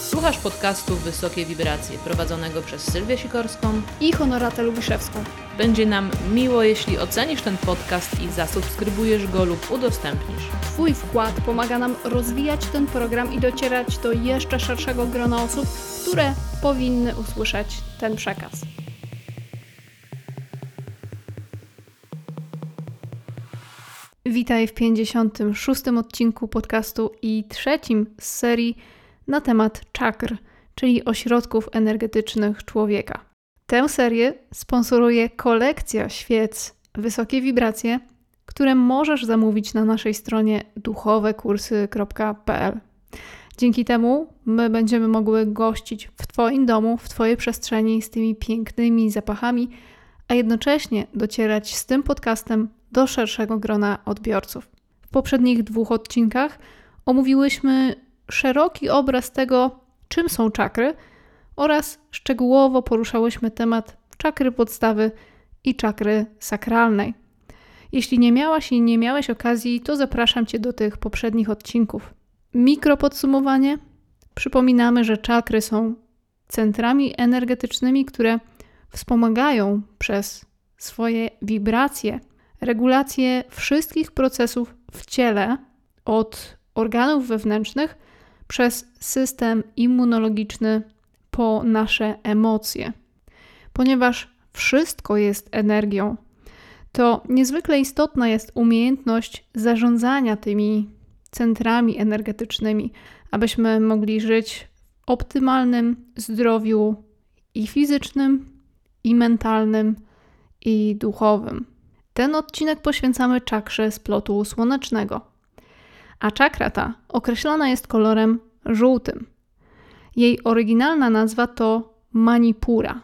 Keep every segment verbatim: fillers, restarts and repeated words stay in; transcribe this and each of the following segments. Słuchasz podcastu Wysokie Wibracje, prowadzonego przez Sylwię Sikorską i Honoratę Lubiszewską. Będzie nam miło, jeśli ocenisz ten podcast i zasubskrybujesz go lub udostępnisz. Twój wkład pomaga nam rozwijać ten program i docierać do jeszcze szerszego grona osób, które powinny usłyszeć ten przekaz. Witaj w pięćdziesiątym szóstym odcinku podcastu i trzecim z serii na temat czakr, czyli ośrodków energetycznych człowieka. Tę serię sponsoruje kolekcja świec Wysokie Wibracje, które możesz zamówić na naszej stronie duchowe kursy kropka pe el. Dzięki temu my będziemy mogły gościć w Twoim domu, w Twojej przestrzeni z tymi pięknymi zapachami, a jednocześnie docierać z tym podcastem do szerszego grona odbiorców. W poprzednich dwóch odcinkach omówiłyśmy szeroki obraz tego, czym są czakry, oraz szczegółowo poruszałyśmy temat czakry podstawy i czakry sakralnej. Jeśli nie miałaś i nie miałeś okazji, to zapraszam Cię do tych poprzednich odcinków. Mikropodsumowanie. Przypominamy, że czakry są centrami energetycznymi, które wspomagają przez swoje wibracje regulację wszystkich procesów w ciele, od organów wewnętrznych przez system immunologiczny po nasze emocje. Ponieważ wszystko jest energią, to niezwykle istotna jest umiejętność zarządzania tymi centrami energetycznymi, abyśmy mogli żyć w optymalnym zdrowiu i fizycznym, i mentalnym, i duchowym. Ten odcinek poświęcamy czakrze splotu słonecznego. A czakra ta określana jest kolorem żółtym. Jej oryginalna nazwa to Manipura.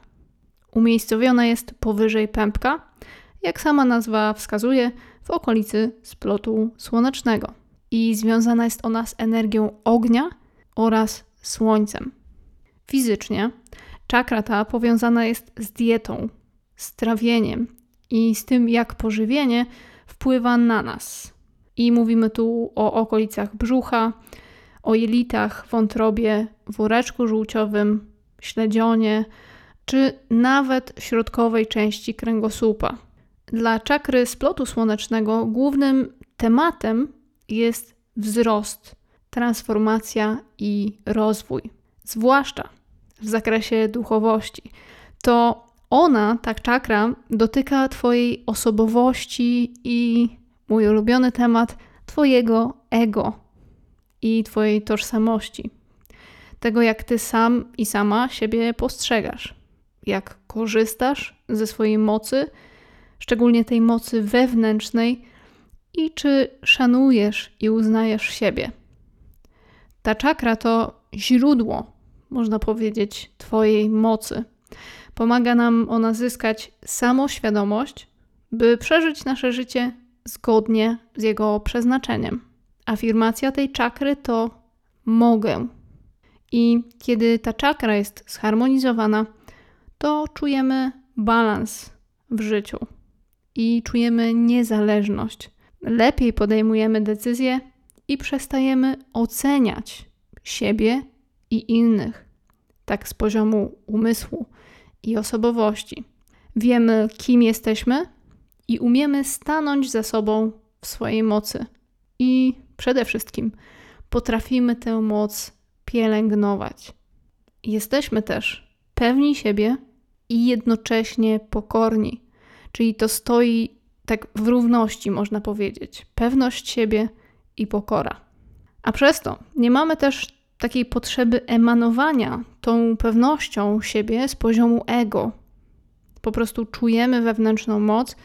Umiejscowiona jest powyżej pępka, jak sama nazwa wskazuje, w okolicy splotu słonecznego. I związana jest ona z energią ognia oraz słońcem. Fizycznie czakra ta powiązana jest z dietą, z trawieniem i z tym, jak pożywienie wpływa na nas. I mówimy tu o okolicach brzucha, o jelitach, wątrobie, woreczku żółciowym, śledzionie, czy nawet środkowej części kręgosłupa. Dla czakry splotu słonecznego głównym tematem jest wzrost, transformacja i rozwój, zwłaszcza w zakresie duchowości. To ona, ta czakra, dotyka Twojej osobowości i mój ulubiony temat Twojego ego i Twojej tożsamości. Tego, jak Ty sam i sama siebie postrzegasz. Jak korzystasz ze swojej mocy, szczególnie tej mocy wewnętrznej, i czy szanujesz i uznajesz siebie. Ta czakra to źródło, można powiedzieć, Twojej mocy. Pomaga nam ona zyskać samoświadomość, by przeżyć nasze życie zgodnie z jego przeznaczeniem. Afirmacja tej czakry to mogę. I kiedy ta czakra jest zharmonizowana, to czujemy balans w życiu i czujemy niezależność. Lepiej podejmujemy decyzje i przestajemy oceniać siebie i innych, tak z poziomu umysłu i osobowości. Wiemy, kim jesteśmy, i umiemy stanąć za sobą w swojej mocy. I przede wszystkim potrafimy tę moc pielęgnować. Jesteśmy też pewni siebie i jednocześnie pokorni. Czyli to stoi tak w równości, można powiedzieć. Pewność siebie i pokora. A przez to nie mamy też takiej potrzeby emanowania tą pewnością siebie z poziomu ego. Po prostu czujemy wewnętrzną moc,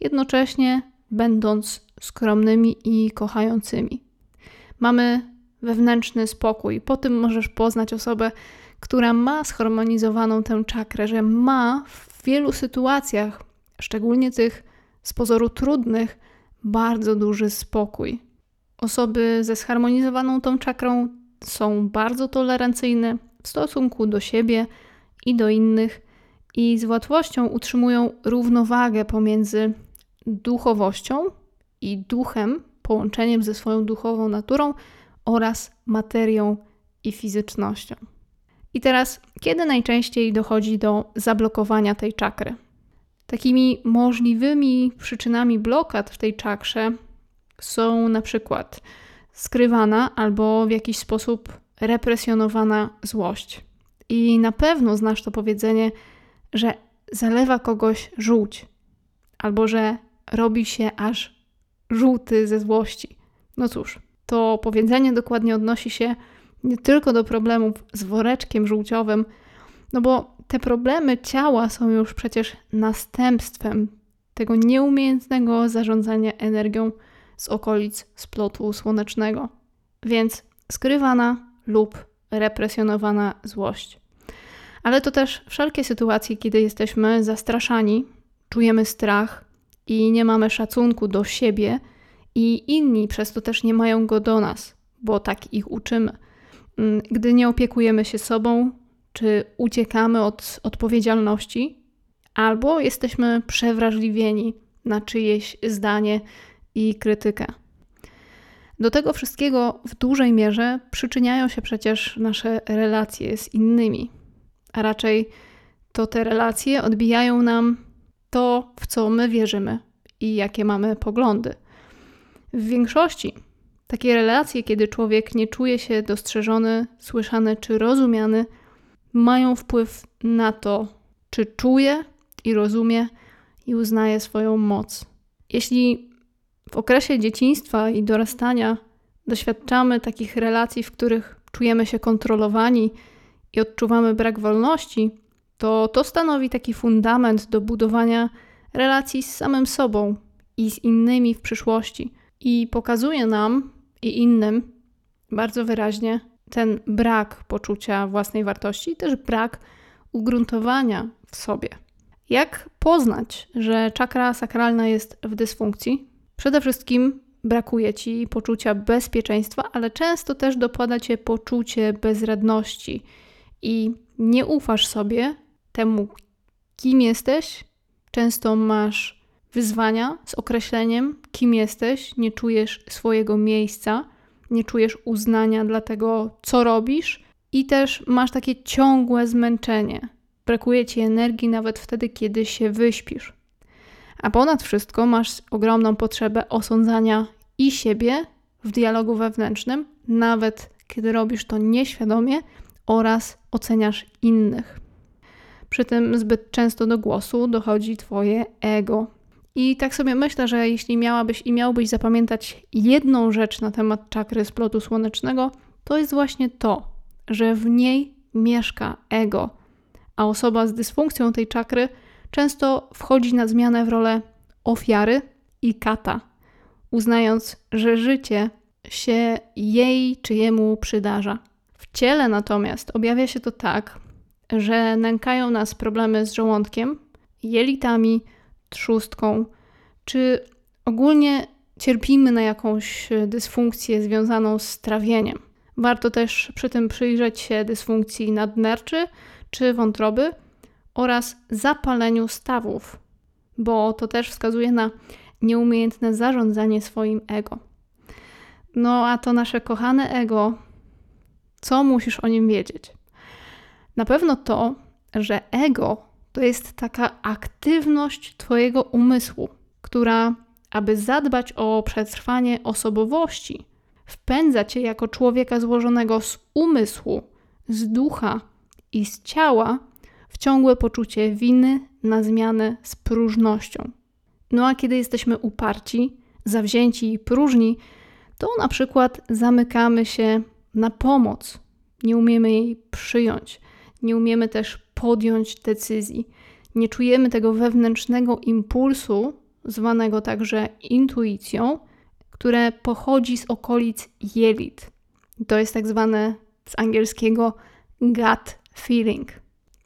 jednocześnie będąc skromnymi i kochającymi. Mamy wewnętrzny spokój. Po tym możesz poznać osobę, która ma zharmonizowaną tę czakrę, że ma w wielu sytuacjach, szczególnie tych z pozoru trudnych, bardzo duży spokój. Osoby ze zharmonizowaną tą czakrą są bardzo tolerancyjne w stosunku do siebie i do innych i z łatwością utrzymują równowagę pomiędzy duchowością i duchem, połączeniem ze swoją duchową naturą oraz materią i fizycznością. I teraz, kiedy najczęściej dochodzi do zablokowania tej czakry? Takimi możliwymi przyczynami blokad w tej czakrze są na przykład skrywana albo w jakiś sposób represjonowana złość. I na pewno znasz to powiedzenie, że zalewa kogoś żółć albo że robi się aż żółty ze złości. No cóż, to powiedzenie dokładnie odnosi się nie tylko do problemów z woreczkiem żółciowym, no bo te problemy ciała są już przecież następstwem tego nieumiejętnego zarządzania energią z okolic splotu słonecznego. Więc skrywana lub represjonowana złość. Ale to też wszelkie sytuacje, kiedy jesteśmy zastraszani, czujemy strach i nie mamy szacunku do siebie i inni przez to też nie mają go do nas, bo tak ich uczymy. Gdy nie opiekujemy się sobą, czy uciekamy od odpowiedzialności, albo jesteśmy przewrażliwieni na czyjeś zdanie i krytykę. Do tego wszystkiego w dużej mierze przyczyniają się przecież nasze relacje z innymi, a raczej to te relacje odbijają nam to, w co my wierzymy i jakie mamy poglądy. W większości takie relacje, kiedy człowiek nie czuje się dostrzeżony, słyszany czy rozumiany, mają wpływ na to, czy czuje i rozumie i uznaje swoją moc. Jeśli w okresie dzieciństwa i dorastania doświadczamy takich relacji, w których czujemy się kontrolowani i odczuwamy brak wolności, to to stanowi taki fundament do budowania relacji z samym sobą i z innymi w przyszłości i pokazuje nam i innym bardzo wyraźnie ten brak poczucia własnej wartości i też brak ugruntowania w sobie. Jak poznać, że czakra sakralna jest w dysfunkcji? Przede wszystkim brakuje ci poczucia bezpieczeństwa, ale często też dopada cię poczucie bezradności i nie ufasz sobie, temu kim jesteś. Często masz wyzwania z określeniem, kim jesteś, nie czujesz swojego miejsca, nie czujesz uznania dla tego, co robisz i też masz takie ciągłe zmęczenie. Brakuje ci energii nawet wtedy, kiedy się wyśpisz. A ponad wszystko masz ogromną potrzebę osądzania i siebie w dialogu wewnętrznym, nawet kiedy robisz to nieświadomie oraz oceniasz innych. Przy tym zbyt często do głosu dochodzi twoje ego. I tak sobie myślę, że jeśli miałabyś i miałbyś zapamiętać jedną rzecz na temat czakry splotu słonecznego, to jest właśnie to, że w niej mieszka ego, a osoba z dysfunkcją tej czakry często wchodzi na zmianę w rolę ofiary i kata, uznając, że życie się jej czy jemu przydarza. W ciele natomiast objawia się to tak, że nękają nas problemy z żołądkiem, jelitami, trzustką, czy ogólnie cierpimy na jakąś dysfunkcję związaną z trawieniem. Warto też przy tym przyjrzeć się dysfunkcji nadnerczy czy wątroby oraz zapaleniu stawów, bo to też wskazuje na nieumiejętne zarządzanie swoim ego. No a to nasze kochane ego, co musisz o nim wiedzieć? Na pewno to, że ego to jest taka aktywność twojego umysłu, która, aby zadbać o przetrwanie osobowości, wpędza cię jako człowieka złożonego z umysłu, z ducha i z ciała w ciągłe poczucie winy na zmianę z próżnością. No a kiedy jesteśmy uparci, zawzięci i próżni, to na przykład zamykamy się na pomoc, nie umiemy jej przyjąć, nie umiemy też podjąć decyzji, nie czujemy tego wewnętrznego impulsu, zwanego także intuicją, które pochodzi z okolic jelit. To jest tak zwane z angielskiego gut feeling.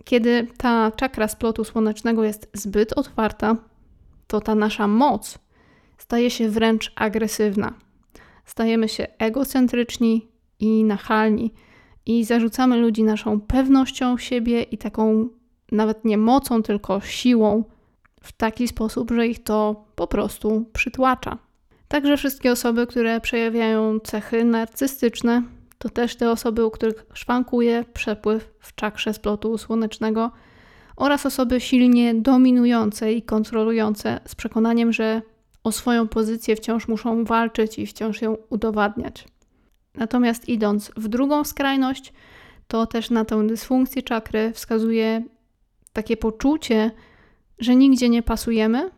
Kiedy ta czakra splotu słonecznego jest zbyt otwarta, to ta nasza moc staje się wręcz agresywna. Stajemy się egocentryczni i nachalni i zarzucamy ludzi naszą pewnością siebie i taką nawet nie mocą, tylko siłą w taki sposób, że ich to po prostu przytłacza. Także wszystkie osoby, które przejawiają cechy narcystyczne, to też te osoby, u których szwankuje przepływ w czakrze splotu słonecznego oraz osoby silnie dominujące i kontrolujące z przekonaniem, że o swoją pozycję wciąż muszą walczyć i wciąż ją udowadniać. Natomiast idąc w drugą skrajność, to też na tę dysfunkcję czakry wskazuje takie poczucie, że nigdzie nie pasujemy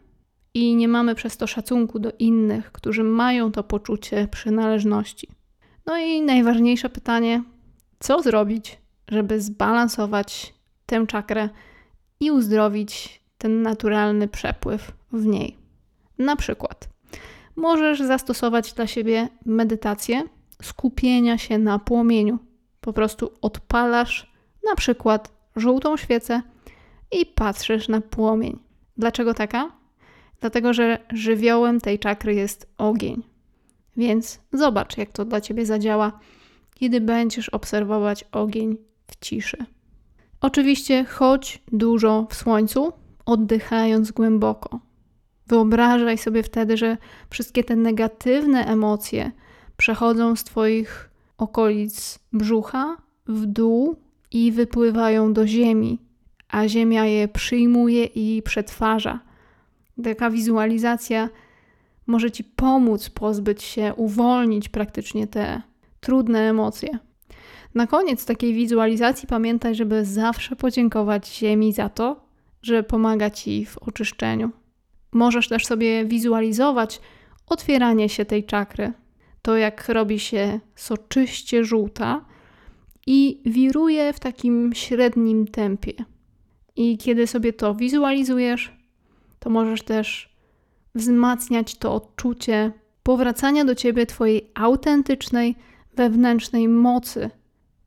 i nie mamy przez to szacunku do innych, którzy mają to poczucie przynależności. No i najważniejsze pytanie, co zrobić, żeby zbalansować tę czakrę i uzdrowić ten naturalny przepływ w niej. Na przykład możesz zastosować dla siebie medytację skupienia się na płomieniu. Po prostu odpalasz na przykład żółtą świecę i patrzysz na płomień. Dlaczego taka? Dlatego, że żywiołem tej czakry jest ogień. Więc zobacz, jak to dla ciebie zadziała, kiedy będziesz obserwować ogień w ciszy. Oczywiście chodź dużo w słońcu, oddychając głęboko. Wyobrażaj sobie wtedy, że wszystkie te negatywne emocje przechodzą z twoich okolic brzucha w dół i wypływają do ziemi, a ziemia je przyjmuje i przetwarza. Taka wizualizacja może ci pomóc pozbyć się, uwolnić praktycznie te trudne emocje. Na koniec takiej wizualizacji pamiętaj, żeby zawsze podziękować ziemi za to, że pomaga ci w oczyszczeniu. Możesz też sobie wizualizować otwieranie się tej czakry. To jak robi się soczyście żółta i wiruje w takim średnim tempie. I kiedy sobie to wizualizujesz, to możesz też wzmacniać to odczucie powracania do ciebie twojej autentycznej, wewnętrznej mocy.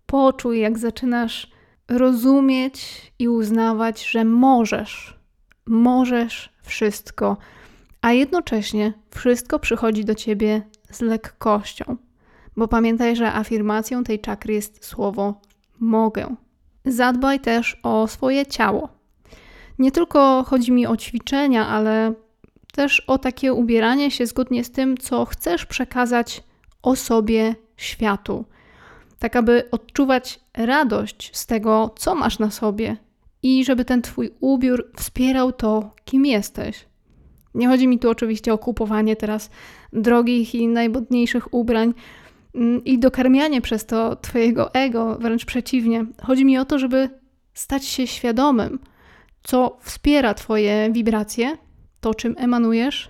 Poczuj, jak zaczynasz rozumieć i uznawać, że możesz, możesz wszystko, a jednocześnie wszystko przychodzi do ciebie z lekkością. Bo pamiętaj, że afirmacją tej czakry jest słowo mogę. Zadbaj też o swoje ciało. Nie tylko chodzi mi o ćwiczenia, ale też o takie ubieranie się zgodnie z tym, co chcesz przekazać o sobie światu. Tak, aby odczuwać radość z tego, co masz na sobie i żeby ten twój ubiór wspierał to, kim jesteś. Nie chodzi mi tu oczywiście o kupowanie teraz drogich i najmodniejszych ubrań i dokarmianie przez to twojego ego, wręcz przeciwnie. Chodzi mi o to, żeby stać się świadomym, co wspiera twoje wibracje, to czym emanujesz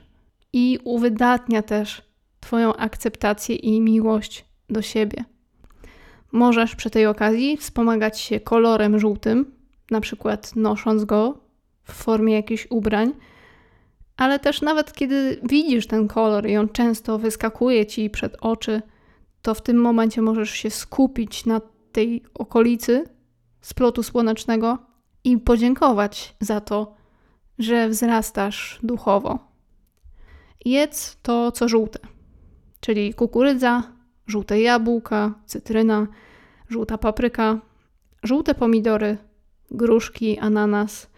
i uwydatnia też twoją akceptację i miłość do siebie. Możesz przy tej okazji wspomagać się kolorem żółtym, na przykład nosząc go w formie jakichś ubrań, ale też nawet kiedy widzisz ten kolor i on często wyskakuje ci przed oczy, to w tym momencie możesz się skupić na tej okolicy splotu słonecznego i podziękować za to, że wzrastasz duchowo. Jedz to, co żółte, czyli kukurydza, żółte jabłka, cytryna, żółta papryka, żółte pomidory, gruszki, ananas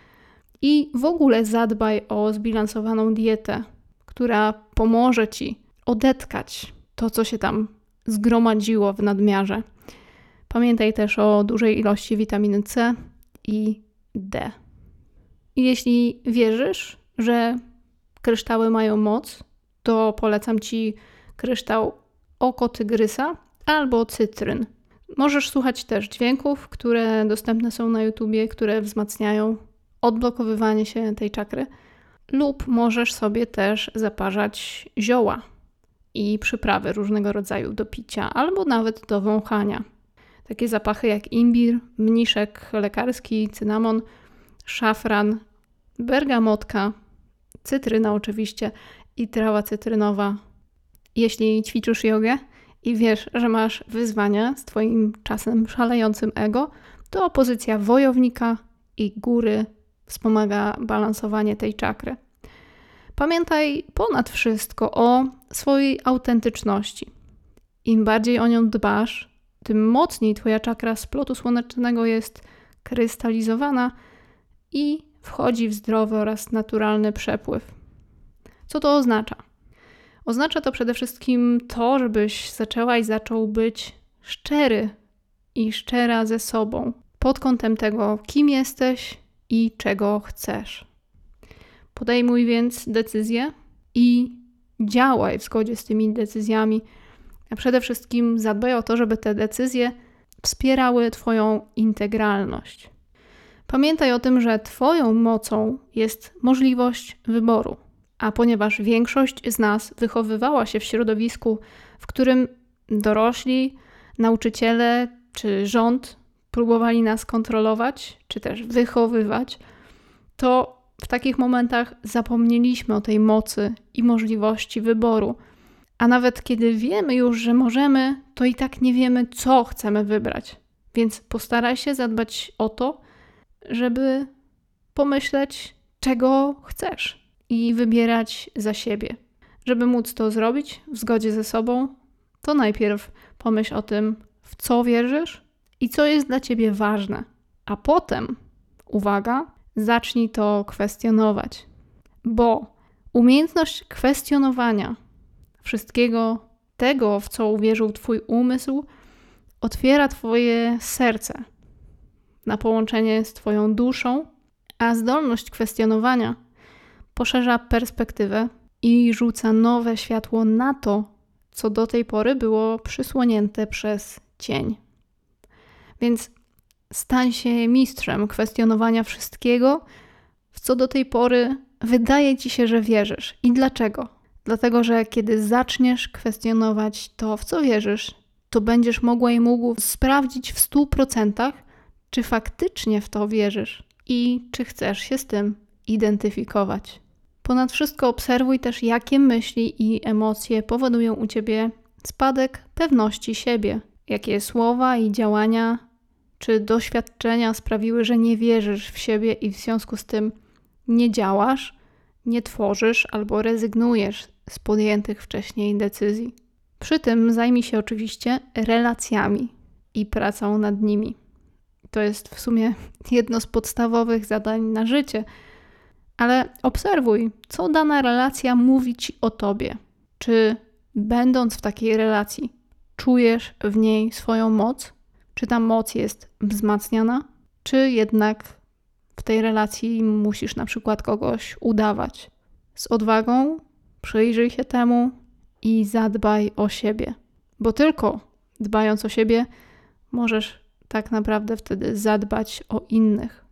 i w ogóle zadbaj o zbilansowaną dietę, która pomoże ci odetkać to, co się tam zgromadziło w nadmiarze. Pamiętaj też o dużej ilości witaminy C i D. I jeśli wierzysz, że kryształy mają moc, to polecam ci kryształ Oko Tygrysa albo Cytryn. Możesz słuchać też dźwięków, które dostępne są na YouTubie, które wzmacniają odblokowywanie się tej czakry, lub możesz sobie też zaparzać zioła i przyprawy różnego rodzaju do picia albo nawet do wąchania. Takie zapachy jak imbir, mniszek lekarski, cynamon, szafran, bergamotka, cytryna oczywiście i trawa cytrynowa. Jeśli ćwiczysz jogę i wiesz, że masz wyzwania z twoim czasem szalejącym ego, to pozycja wojownika i góry wspomaga balansowanie tej czakry. Pamiętaj ponad wszystko o swojej autentyczności. Im bardziej o nią dbasz, tym mocniej twoja czakra splotu słonecznego jest krystalizowana i wchodzi w zdrowy oraz naturalny przepływ. Co to oznacza? Oznacza to przede wszystkim to, żebyś zaczęła i zaczął być szczery i szczera ze sobą pod kątem tego, kim jesteś i czego chcesz. Podejmuj więc decyzje i działaj w zgodzie z tymi decyzjami, a przede wszystkim zadbaj o to, żeby te decyzje wspierały twoją integralność. Pamiętaj o tym, że twoją mocą jest możliwość wyboru, a ponieważ większość z nas wychowywała się w środowisku, w którym dorośli, nauczyciele czy rząd próbowali nas kontrolować, czy też wychowywać, to w takich momentach zapomnieliśmy o tej mocy i możliwości wyboru. A nawet kiedy wiemy już, że możemy, to i tak nie wiemy, co chcemy wybrać. Więc postaraj się zadbać o to, żeby pomyśleć, czego chcesz i wybierać za siebie. Żeby móc to zrobić w zgodzie ze sobą, to najpierw pomyśl o tym, w co wierzysz i co jest dla ciebie ważne. A potem, uwaga, zacznij to kwestionować, bo umiejętność kwestionowania wszystkiego tego, w co uwierzył twój umysł, otwiera twoje serce na połączenie z twoją duszą, a zdolność kwestionowania poszerza perspektywę i rzuca nowe światło na to, co do tej pory było przysłonięte przez cień. Więc stań się mistrzem kwestionowania wszystkiego, w co do tej pory wydaje ci się, że wierzysz. I dlaczego? Dlatego, że kiedy zaczniesz kwestionować to, w co wierzysz, to będziesz mogła i mógł sprawdzić w stu procentach, czy faktycznie w to wierzysz i czy chcesz się z tym identyfikować. Ponad wszystko obserwuj też, jakie myśli i emocje powodują u ciebie spadek pewności siebie. Jakie słowa i działania czy doświadczenia sprawiły, że nie wierzysz w siebie i w związku z tym nie działasz, nie tworzysz albo rezygnujesz z podjętych wcześniej decyzji. Przy tym zajmij się oczywiście relacjami i pracą nad nimi. To jest w sumie jedno z podstawowych zadań na życie, ale obserwuj, co dana relacja mówi ci o tobie. Czy będąc w takiej relacji czujesz w niej swoją moc? Czy ta moc jest wzmacniana? Czy jednak w tej relacji musisz na przykład kogoś udawać? Z odwagą przyjrzyj się temu i zadbaj o siebie. Bo tylko dbając o siebie możesz tak naprawdę wtedy zadbać o innych.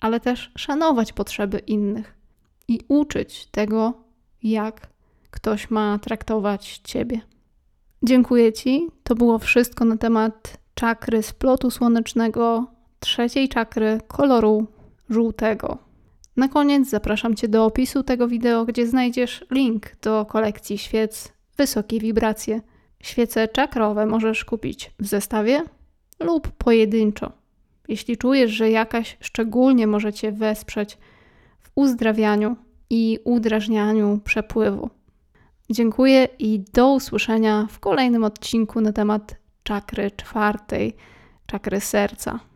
Ale też szanować potrzeby innych i uczyć tego, jak ktoś ma traktować ciebie. Dziękuję ci. To było wszystko na temat czakry splotu słonecznego, trzeciej czakry koloru żółtego. Na koniec zapraszam cię do opisu tego wideo, gdzie znajdziesz link do kolekcji świec Wysokie Wibracje. Świece czakrowe możesz kupić w zestawie lub pojedynczo. Jeśli czujesz, że jakaś szczególnie może cię wesprzeć w uzdrawianiu i udrażnianiu przepływu. Dziękuję i do usłyszenia w kolejnym odcinku na temat czakry czwartej, czakry serca.